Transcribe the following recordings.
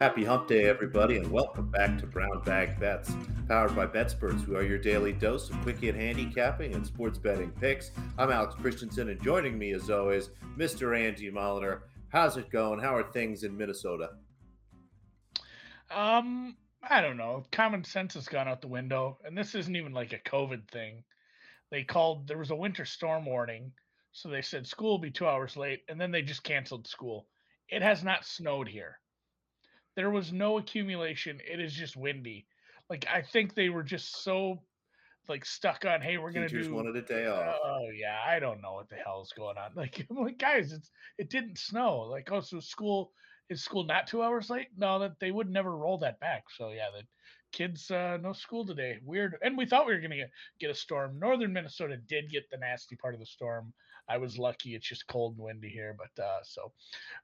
Happy hump day, everybody, and welcome back to Brown Bag Bets, powered by Betsperts, who are your daily dose of quick hit handicapping and sports betting picks. I'm Alex Christensen, and joining me, as always, Mr. Andy Moliner. How's it going? How are things in Minnesota? I don't know. Common sense has gone out the window, and this isn't even like a COVID thing. There was a winter storm warning, so they said school will be 2 hours late, and then they just canceled school. It has not snowed here. There was no accumulation. It is just windy. I think they were just so, stuck on, hey, we're going to do. Teachers wanted a day off. Oh, yeah. I don't know what the hell is going on. Guys, it didn't snow. So is school not 2 hours late? No, that they would never roll that back. So, yeah, the kids, no school today. Weird. And we thought we were going to get a storm. Northern Minnesota did get the nasty part of the storm. I was lucky. It's just cold and windy here. But so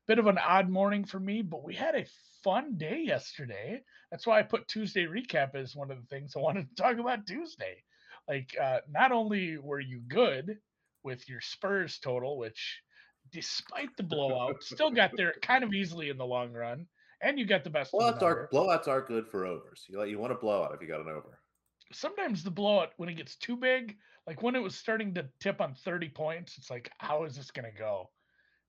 bit of an odd morning for me, but we had a fun day yesterday. That's why I put Tuesday recap as one of the things I wanted to talk about Tuesday. Not only were you good with your Spurs total, which despite the blowout, still got there kind of easily in the long run, and you got the best. Blowouts are good for overs. You want a blowout if you got an over. Sometimes the blowout, when it gets too big, when it was starting to tip on 30 points, it's like, how is this going to go?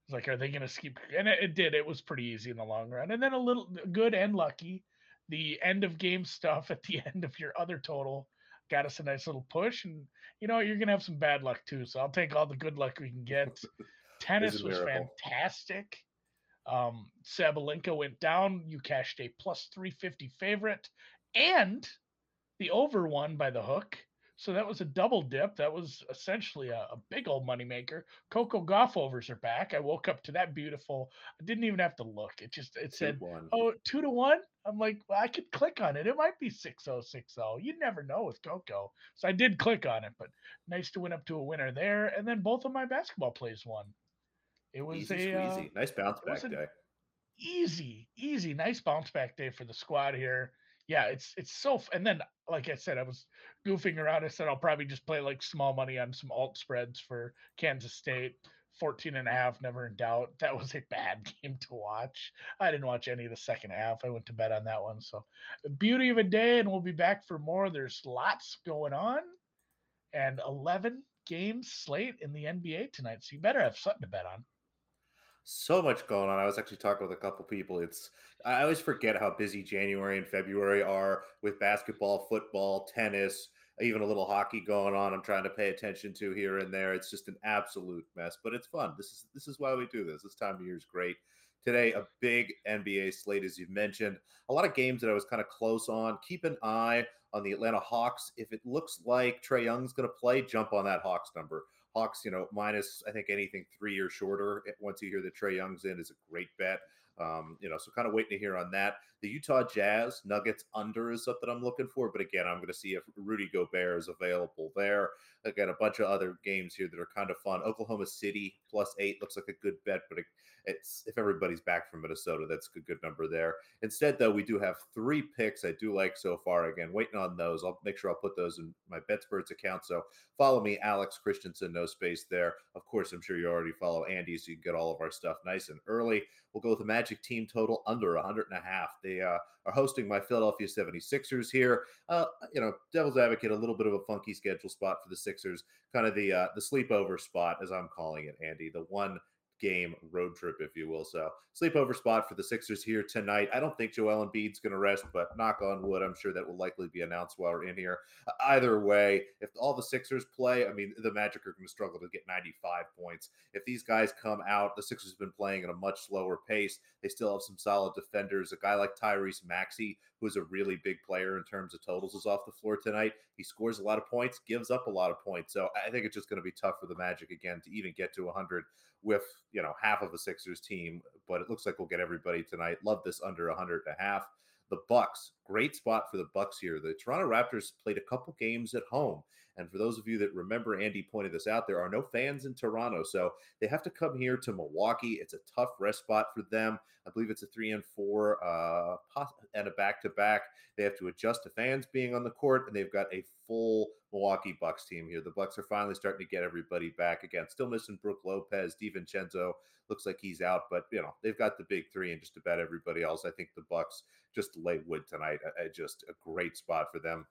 It's like, are they going to keep? And it did. It was pretty easy in the long run. And then a little good and lucky, the end of game stuff at the end of your other total got us a nice little push. And, you're going to have some bad luck too. So I'll take all the good luck we can get. Tennis was fantastic. Sabalenka went down. You cashed a plus 350 favorite. And the over won by the hook. So that was a double dip. That was essentially a big old moneymaker. Coco Gauff overs are back. I woke up to that beautiful. I didn't even have to look. It said, 2-1. I'm like, well, I could click on it. It might be 6-0, 6-0. You never know with Coco. So I did click on it, but nice to win up to a winner there. And then both of my basketball plays won. It was easy. Nice bounce back day. Easy. Nice bounce back day for the squad here. Yeah, it's so – and then, like I said, I was goofing around. I said I'll probably just play, small money on some alt spreads for Kansas State. 14.5, never in doubt. That was a bad game to watch. I didn't watch any of the second half. I went to bed on that one. So the beauty of a day, and we'll be back for more. There's lots going on. And 11-game slate in the NBA tonight, so you better have something to bet on. So much going on. I was actually talking with a couple people. I always forget how busy January and February are with basketball, football, tennis, even a little hockey going on. I'm trying to pay attention to here and there. It's just an absolute mess, but it's fun. This is why we do this. This time of year is great. Today, a big NBA slate, as you've mentioned. A lot of games that I was kind of close on. Keep an eye on the Atlanta Hawks. If it looks like Trae Young's going to play, jump on that Hawks number. Hawks, minus, I think, anything 3 or shorter once you hear that Trae Young's in is a great bet. So kind of waiting to hear on that. The Utah Jazz Nuggets under is something I'm looking for. But again, I'm going to see if Rudy Gobert is available there. I've got a bunch of other games here that are kind of fun. Oklahoma City +8 looks like a good bet, but it's if everybody's back from Minnesota, that's a good number there. Instead, though, we do have 3 picks I do like so far. Again, waiting on those. I'll make sure I'll put those in my Betsperts account. So follow me, Alex Christensen, no space there. Of course, I'm sure you already follow Andy, so you can get all of our stuff nice and early. We'll go with the Magic team total under 100.5. They are hosting my Philadelphia 76ers here. Devil's advocate, a little bit of a funky schedule spot for the Sixers, kind of the sleepover spot, as I'm calling it, Andy, the one game road trip, if you will. So sleepover spot for the Sixers here tonight. I don't think Joel Embiid's going to rest, but knock on wood, I'm sure that will likely be announced while we're in here. Either way, if all the Sixers play, the Magic are going to struggle to get 95 points. If these guys come out, the Sixers have been playing at a much slower pace. They still have some solid defenders. A guy like Tyrese Maxey, who is a really big player in terms of totals, is off the floor tonight. He scores a lot of points, gives up a lot of points. So I think it's just going to be tough for the Magic again to even get to 100 with half of a Sixers team, but it looks like we'll get everybody tonight. Love this under 100.5. The Bucks, great spot for the Bucks here. The Toronto Raptors played a couple games at home, And for those of you that remember, Andy pointed this out, there are no fans in Toronto, so they have to come here to Milwaukee. It's a tough rest spot for them. I believe it's a 3 and 4 and a back-to-back. They have to adjust to fans being on the court, and they've got a full Milwaukee Bucks team here. The Bucks are finally starting to get everybody back again. Still missing Brooke Lopez. DiVincenzo looks like he's out, but you know, they've got the big three and just about everybody else. I think the Bucks just lay wood tonight. Just a great spot for them.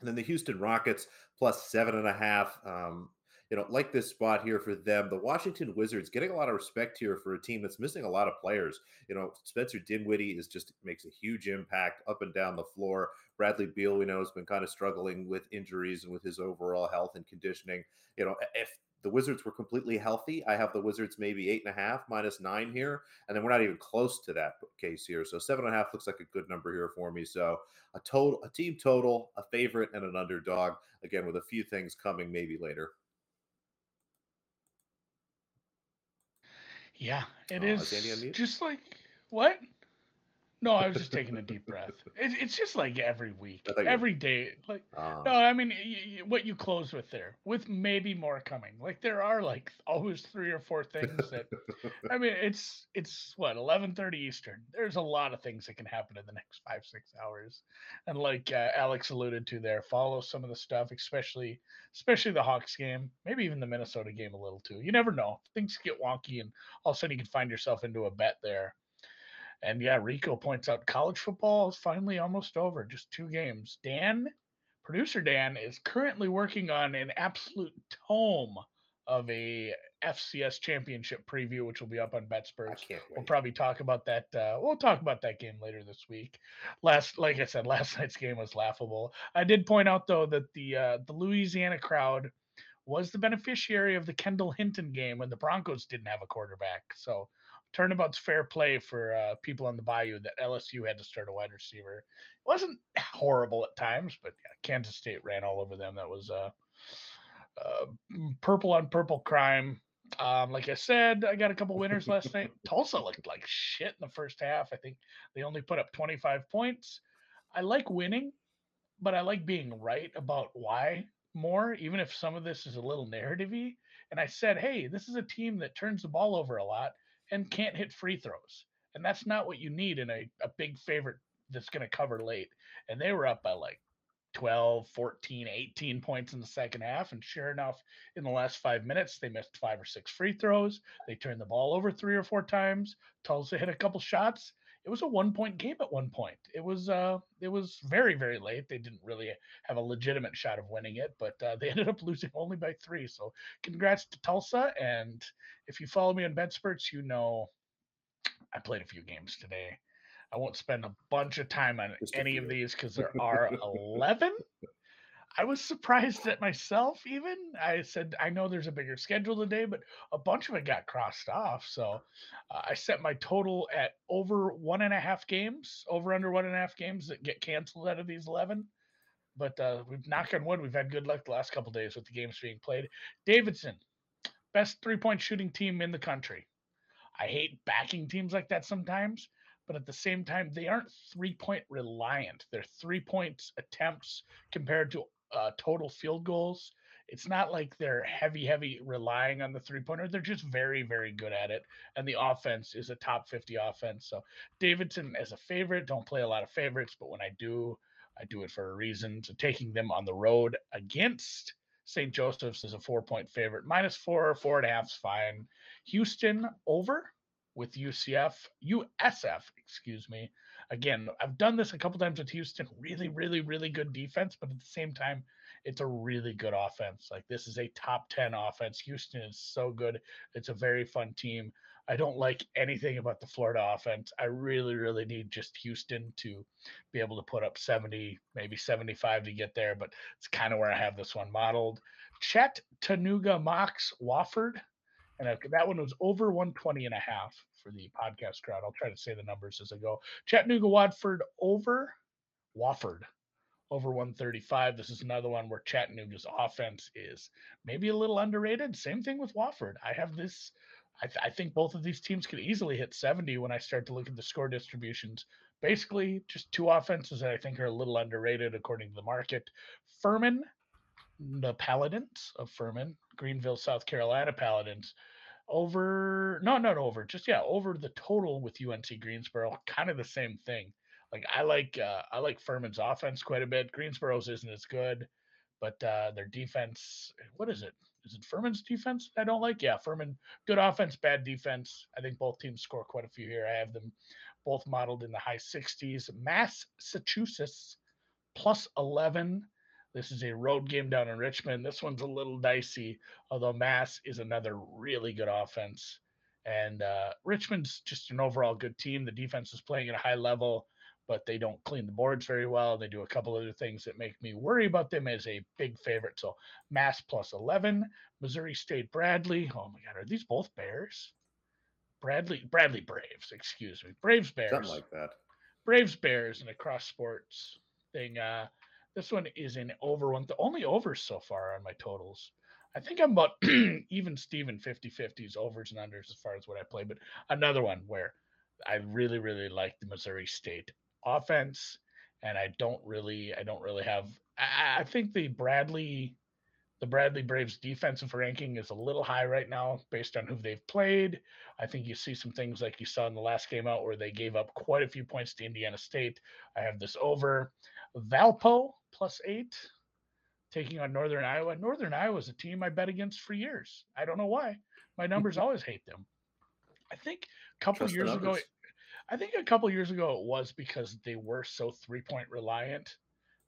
And then the Houston Rockets plus 7.5. You know, like this spot here for them. The Washington Wizards getting a lot of respect here for a team that's missing a lot of players. You know, Spencer Dinwiddie makes a huge impact up and down the floor. Bradley Beal, we know, has been kind of struggling with injuries and with his overall health and conditioning. You know, if the Wizards were completely healthy, I have the Wizards maybe 8.5 -9 here. And then we're not even close to that case here. So 7.5 looks like a good number here for me. So a team total, a favorite, and an underdog, again, with a few things coming maybe later. Yeah, it is just like, what? No, I was just taking a deep breath. It's just like every week, every day. Like, no, I mean, what you close with there, with maybe more coming. Like there are like always 3 or 4 things that, I mean, it's what, 11:30 Eastern. There's a lot of things that can happen in the next 5-6 hours. And like Alex alluded to there, follow some of the stuff, especially the Hawks game, maybe even the Minnesota game a little too. You never know. Things get wonky and all of a sudden you can find yourself into a bet there. And, yeah, Rico points out college football is finally almost over, just 2 games. Dan, producer Dan, is currently working on an absolute tome of a FCS championship preview, which will be up on Betsperts. We'll probably talk about that. We'll talk about that game later this week. Like I said, last night's game was laughable. I did point out, though, that the Louisiana crowd was the beneficiary of the Kendall Hinton game when the Broncos didn't have a quarterback. So turnabout's fair play for people on the Bayou that LSU had to start a wide receiver. It wasn't horrible at times, but yeah, Kansas State ran all over them. That was purple on purple crime. Like I said, I got a couple winners last night. Tulsa looked like shit in the first half. I think they only put up 25 points. I like winning, but I like being right about why more, even if some of this is a little narrative-y. And I said, hey, this is a team that turns the ball over a lot and can't hit free throws. And that's not what you need in a big favorite that's going to cover late. And they were up by like 12, 14, 18 points in the second half. And sure enough, in the last 5 minutes, they missed 5 or 6 free throws. They turned the ball over 3 or 4 times. Tulsa hit a couple shots. It was a 1-point game at one point. It was very, very late. They didn't really have a legitimate shot of winning it, but they ended up losing only by 3. So congrats to Tulsa. And if you follow me on Betsperts, you know I played a few games today. I won't spend a bunch of time on any of these because there are 11. I was surprised at myself even. I said, I know there's a bigger schedule today, but a bunch of it got crossed off. So I set my total at over 1.5 games, over under 1.5 games that get canceled out of these 11. But we've knocked on wood. We've had good luck the last couple of days with the games being played. Davidson, best 3-point shooting team in the country. I hate backing teams like that sometimes. But at the same time, they aren't 3-point reliant. They're 3-point attempts compared to total field goals. It's not like they're heavy relying on the 3-pointer. They're just very, very good at it. And the offense is a top 50 offense. So Davidson as a favorite, don't play a lot of favorites. But when I do it for a reason. So taking them on the road against St. Joseph's is a 4-point favorite. -4, 4.5 is fine. Houston over with USF, excuse me. Again, I've done this a couple times with Houston. Really good defense, but at the same time, it's a really good offense. Like, this is a top 10 offense. Houston is so good. It's a very fun team. I don't like anything about the Florida offense. I really need just Houston to be able to put up 70, maybe 75 to get there, but it's kind of where I have this one modeled. Chet Tanuga Mox Wofford. And that one was over 120.5 for the podcast crowd. I'll try to say the numbers as I go. Chattanooga Watford over Wofford over 135. This is another one where Chattanooga's offense is maybe a little underrated. Same thing with Wofford. I have this. I think both of these teams could easily hit 70 when I start to look at the score distributions. Basically, just 2 offenses that I think are a little underrated according to the market. Furman the Paladins of Furman, Greenville, South Carolina Paladins, over the total with UNC Greensboro. Kind of the same thing. Like I like Furman's offense quite a bit. Greensboro's isn't as good, but their defense, what is it? Is it Furman's defense I don't like? Yeah, Furman, good offense, bad defense. I think both teams score quite a few here. I have them both modeled in the high 60s. Massachusetts plus 11. This is a road game down in Richmond. This one's a little dicey, although Mass is another really good offense. And Richmond's just an overall good team. The defense is playing at a high level, but they don't clean the boards very well. They do a couple other things that make me worry about them as a big favorite. So Mass plus 11, Missouri State Bradley. Oh, my God, are these both Bears? Bradley Braves, excuse me. Braves Bears. Something like that. Braves Bears in a cross sports thing. This one is an over one. The only overs so far on my totals. I think I'm about even Steven 50-50s, overs and unders as far as what I play. But another one where I really, really like the Missouri State offense, and I don't really have. I think the Bradley Braves defensive ranking is a little high right now based on who they've played. I think you see some things like you saw in the last game out where they gave up quite a few points to Indiana State. I have this over. Valpo plus 8, taking on Northern Iowa. Northern Iowa is a team I bet against for years. I don't know why. My numbers always hate them. I think a couple years ago it was because they were so three-point reliant.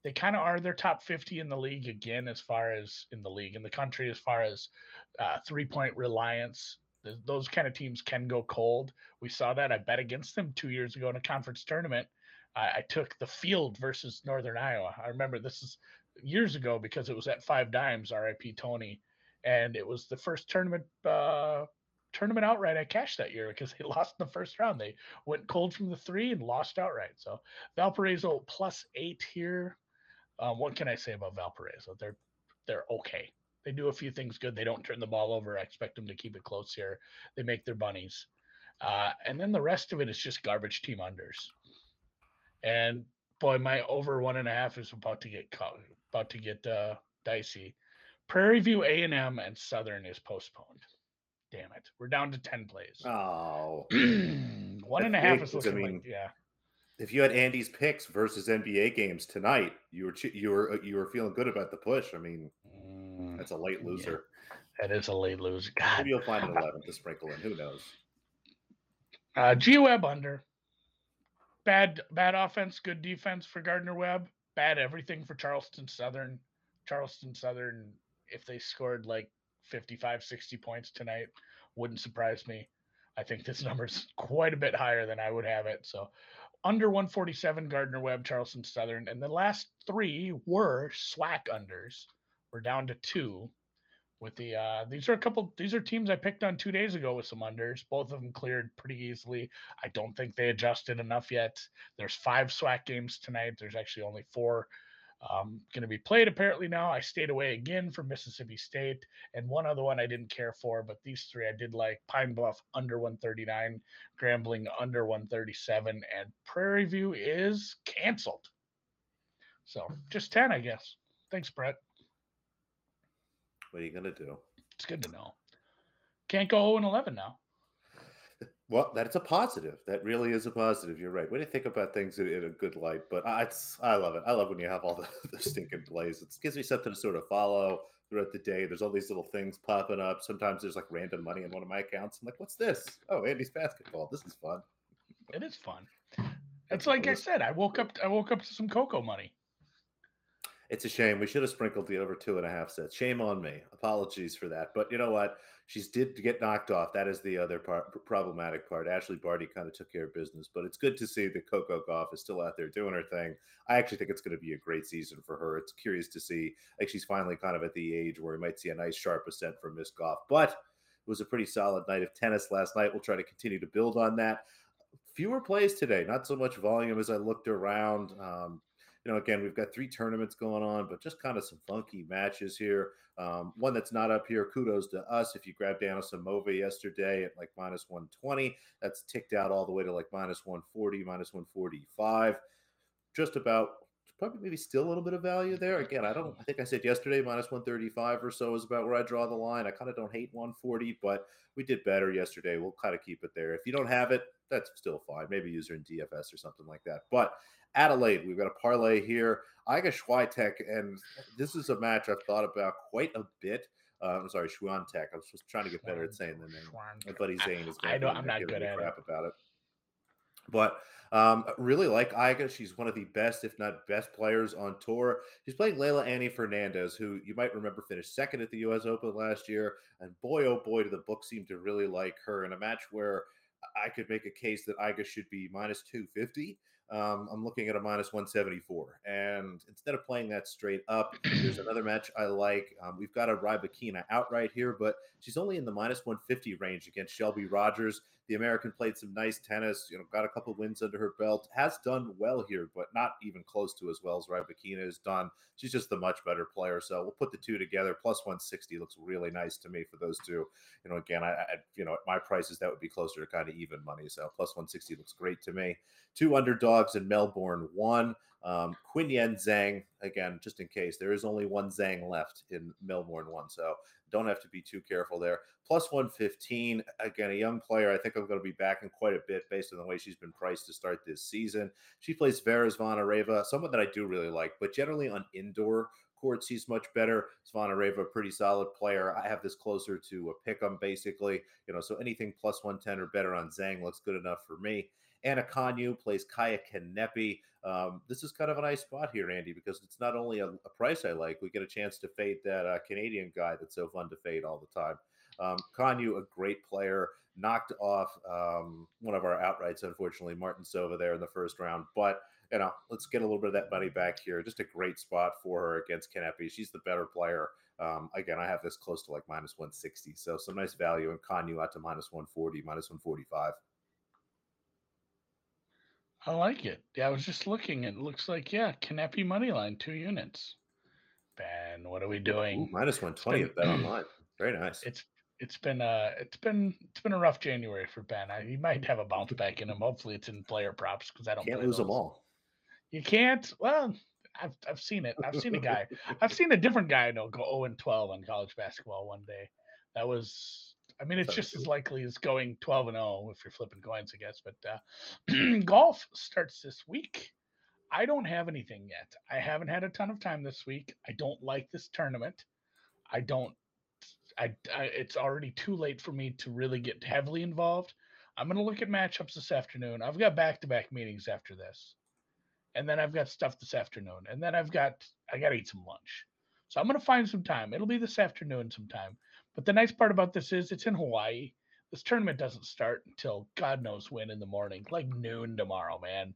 They kind of are their top 50 in the league again, as far as in the league, in the country, as far as three-point reliance. Those kind of teams can go cold. We saw that. I bet against them 2 years ago in a conference tournament. I took the field versus Northern Iowa. I remember this is years ago because it was at Five Dimes, RIP Tony, and it was the first tournament outright I cashed that year because they lost in the first round. They went cold from the three and lost outright. So Valparaiso plus 8 here. What can I say about Valparaiso? They're okay. They do a few things good. They don't turn the ball over. I expect them to keep it close here. They make their bunnies. And then the rest of it is just garbage team unders. And boy, my over 1.5 is about to get dicey. Prairie View A&M and Southern is postponed. Damn it. We're down to 10 plays. Oh. 1.5 is looking like, yeah. If you had Andy's picks versus NBA games tonight, you were feeling good about the push. I mean, that's a late loser. Yeah, that is a late loser. God. Maybe you'll find an 11 to sprinkle in. Who knows? G-Webb under. Bad offense, good defense for Gardner Webb. Bad everything for Charleston Southern. Charleston Southern, if they scored like 55, 60 points tonight, wouldn't surprise me. I think this number's quite a bit higher than I would have it. So under 147, Gardner Webb, Charleston Southern. And the last three were SWAC unders. We're down to 2 with the these are teams I picked on 2 days ago with some unders. Both of them cleared pretty easily. I don't think they adjusted enough yet. There's 5 SWAC games tonight. There's actually only 4 going to be played apparently now. I stayed away again from Mississippi State and one other one I didn't care for, but these three I did like. Pine Bluff under 139, Grambling under 137, and Prairie View is canceled. So just 10, I guess. Thanks, Brett. What are you going to do? It's good to know. Can't go 0-11 now. Well, that's a positive. That really is a positive. You're right. When you think about things in a good light, but I love it. I love when you have all the stinking plays. It gives me something to sort of follow throughout the day. There's all these little things popping up. Sometimes there's like random money in one of my accounts. I'm like, what's this? Oh, Andy's basketball. This is fun. It is fun. It's like I said, I woke up to some Coco money. It's a shame. We should have sprinkled the over 2.5 sets. Shame on me. Apologies for that. But you know what? She did get knocked off. That is the other part, problematic part. Ashley Barty kind of took care of business. But it's good to see that Coco Gauff is still out there doing her thing. I actually think it's going to be a great season for her. It's curious to see. Like, she's finally kind of at the age where we might see a nice sharp ascent from Miss Gauff. But it was a pretty solid night of tennis last night. We'll try to continue to build on that. Fewer plays today. Not so much volume as I looked around. You know, again, we've got 3 tournaments going on, but just kind of some funky matches here. One that's not up here, kudos to us. If you grabbed Anna Samova yesterday at like minus 120, that's ticked out all the way to like minus 140, minus 145. Just about probably maybe still a little bit of value there. Again, I think I said yesterday minus 135 or so is about where I draw the line. I kind of don't hate 140, but we did better yesterday. We'll kind of keep it there. If you don't have it, that's still fine. Maybe user in DFS or something like that. But Adelaide, we've got a parlay here. Iga Świątek, and this is a match I've thought about quite a bit. I'm sorry, Świątek. I was just trying to get better at saying the name. My buddy Zane is going to not give a crap about it. But really like Iga. She's one of the best, if not best, players on tour. She's playing Leila Annie Fernandez, who you might remember finished second at the U.S. Open last year. And boy, oh boy, do the books seem to really like her in a match where I could make a case that Iga should be minus 250. I'm looking at a minus 174. And instead of playing that straight up, there's another match I like. We've got a Rybakina outright here, but she's only in the minus 150 range against Shelby Rogers. The American played some nice tennis, got a couple wins under her belt, has done well here, but not even close to as well as Rybakina has done. She's just the much better player. So we'll put the two together. Plus 160 looks really nice to me for those two. Again, I at my prices, that would be closer to kind of even money. So plus 160 looks great to me. Two underdogs in Melbourne won. Quinyan Zhang, again, just in case, there is only one Zhang left in Melbourne one, so don't have to be too careful there. Plus 115, again, a young player I think I'm going to be backing quite a bit based on the way she's been priced to start this season. She plays Vera Zvonareva, someone that I do really like, but generally on indoor courts, he's much better. Zvonareva, pretty solid player. I have this closer to a pick 'em, basically. So anything plus 110 or better on Zhang looks good enough for me. Anna Kanyu plays Kaya Kanepi. This is kind of a nice spot here, Andy, because it's not only a price I like. We get a chance to fade that Canadian guy that's so fun to fade all the time. Kanyu, a great player, knocked off one of our outrights, unfortunately, Martin Sova there in the first round. But, let's get a little bit of that money back here. Just a great spot for her against Kanepi. She's the better player. Again, I have this close to like minus 160. So some nice value in Kanyu out to minus 140, minus 145. I like it. Yeah, I was just looking. It looks like, Kanepi moneyline, 2 units. Ben, what are we doing? Ooh, minus 120 at BetOnline. Very nice. It's been a rough January for Ben. He might have a bounce back in him. Hopefully, it's in player props because I don't. Can't lose them all. You can't. Well, I've seen it. I've seen a different guy I know go 0-12 on college basketball one day. That was. It's just as likely as going 12-0 if you're flipping coins, I guess. But golf starts this week. I don't have anything yet. I haven't had a ton of time this week. I don't like this tournament. It's already too late for me to really get heavily involved. I'm going to look at matchups this afternoon. I've got back-to-back meetings after this. And then I've got stuff this afternoon. And then I got to eat some lunch. So I'm going to find some time. It'll be this afternoon sometime. But the nice part about this is it's in Hawaii. This tournament doesn't start until God knows when in the morning, like noon tomorrow, man.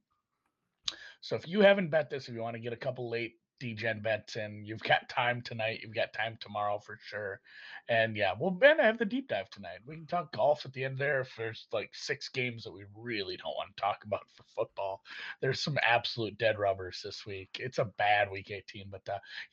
So if you haven't bet this, if you want to get a couple late DGen bets in, you've got time tonight. You've got time tomorrow for sure. And, Ben, I have the deep dive tonight. We can talk golf at the end there. If there's like 6 games that we really don't want to talk about for football, there's some absolute dead rubbers this week. It's a bad week 18. But,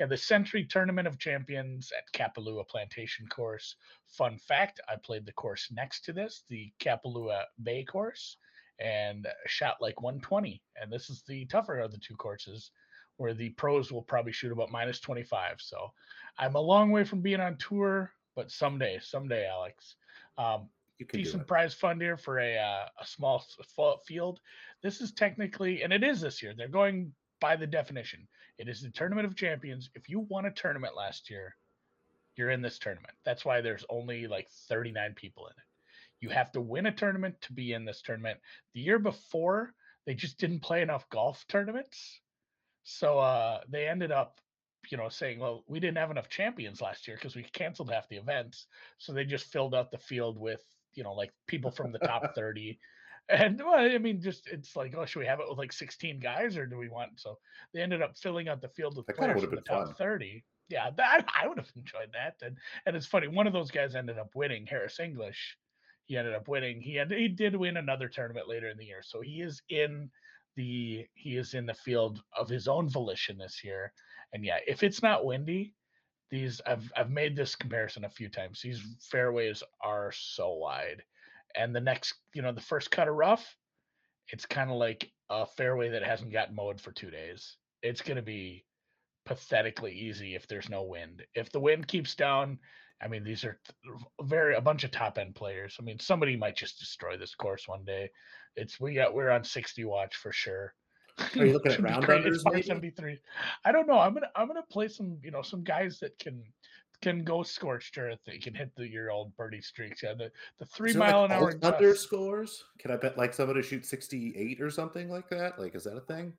the Century Tournament of Champions at Kapalua Plantation course. Fun fact, I played the course next to this, the Kapalua Bay course, and shot like 120. And this is the tougher of the two courses, where the pros will probably shoot about minus 25. So I'm a long way from being on tour, but someday, Alex. Decent prize fund here for a small field. This is technically, and it is this year, they're going by the definition. It is the Tournament of Champions. If you won a tournament last year, you're in this tournament. That's why there's only like 39 people in it. You have to win a tournament to be in this tournament. The year before, they just didn't play enough golf tournaments. So they ended up, saying, well, we didn't have enough champions last year because we canceled half the events. So they just filled out the field with, like people from the top 30. And it's like, should we have it with like 16 guys or do we want? So they ended up filling out the field with players from the top 30. Yeah, I would have enjoyed that. And it's funny. One of those guys ended up winning, Harris English. He ended up winning. He did win another tournament later in the year. So he is in the field of his own volition this year. And if it's not windy, I've made this comparison a few times. These fairways are so wide. And the next, the first cut of rough, it's kind of like a fairway that hasn't gotten mowed for 2 days. it's going to be pathetically easy if there's no wind. If the wind keeps down, I mean, these are a bunch of top end players. I mean, somebody might just destroy this course one day. We're on 60 watch for sure. Are you looking at round numbers? 73. I don't know. I'm gonna play some, you know, some guys that can go scorched earth. They can hit your old birdie streaks. Yeah, the 3 mile an hour underscores. Can I bet like somebody shoot 68 or something like that? Like, is that a thing?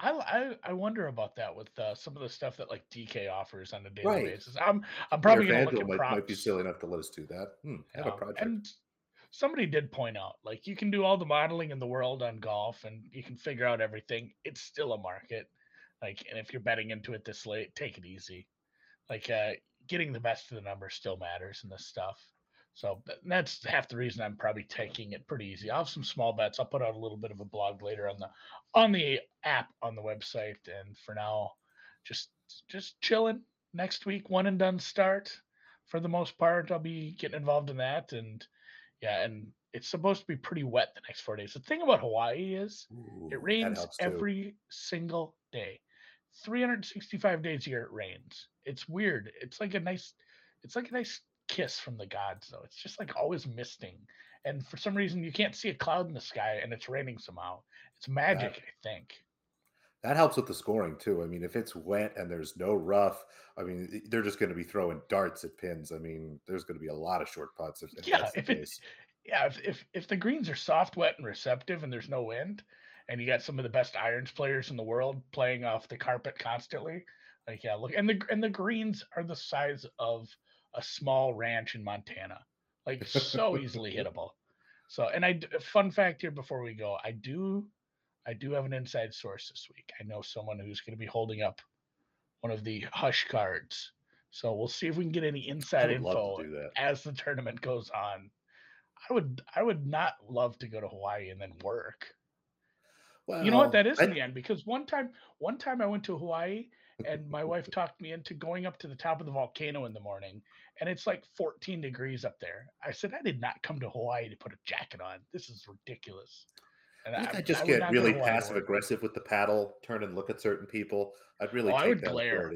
I wonder about that with some of the stuff that like DK offers on a daily basis. I'm probably going to look at props. Might be silly enough to let us do that. Have a project. And somebody did point out, like, you can do all the modeling in the world on golf and you can figure out everything. It's still a market. Like, and if you're betting into it this late, take it easy. Like, getting the best of the numbers still matters in this stuff. So that's half the reason I'm probably taking it pretty easy. I'll have some small bets. I'll put out a little bit of a blog later on the app on the website. And for now, just chilling. Next week, one and done start. For the most part, I'll be getting involved in that. And yeah, and it's supposed to be pretty wet the next 4 days. The thing about Hawaii is it rains every single day. 365 days a year it rains. It's weird. It's like a nice kiss from the gods, though. It's just like always misting, and for some reason you can't see a cloud in the sky, and it's raining somehow. It's magic. I think that helps with the scoring too. I mean, if it's wet and there's no rough, I mean, they're just going to be throwing darts at pins. I mean, there's going to be a lot of short putts if the greens are soft, wet, and receptive, and there's no wind, and you got some of the best irons players in the world playing off the carpet constantly. Like, yeah, look, and the greens are the size of a small ranch in Montana, like so easily hittable. So, and fun fact here before we go, I do have an inside source this week. I know someone who's going to be holding up one of the hush cards. So we'll see if we can get any inside info as the tournament goes on. I would not love to go to Hawaii and then work. Well, you know what that is in the end, because one time I went to Hawaii and my wife talked me into going up to the top of the volcano in the morning, and it's like 14 degrees up there. I said, I did not come to Hawaii to put a jacket on. This is ridiculous. And I just get really passive aggressive with the paddle, turn and look at certain people. I would glare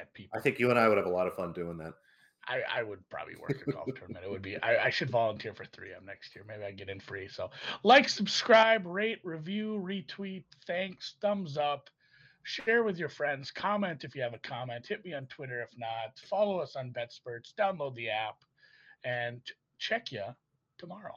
at people. I think you and I would have a lot of fun doing that. I would probably work a golf tournament. It would be, I should volunteer for 3M next year. Maybe I get in free. So like, subscribe, rate, review, retweet. Thanks. Thumbs up. Share with your friends. Comment if you have a comment. Hit me on Twitter if not. Follow us on Betsperts. Download the app. And check ya tomorrow.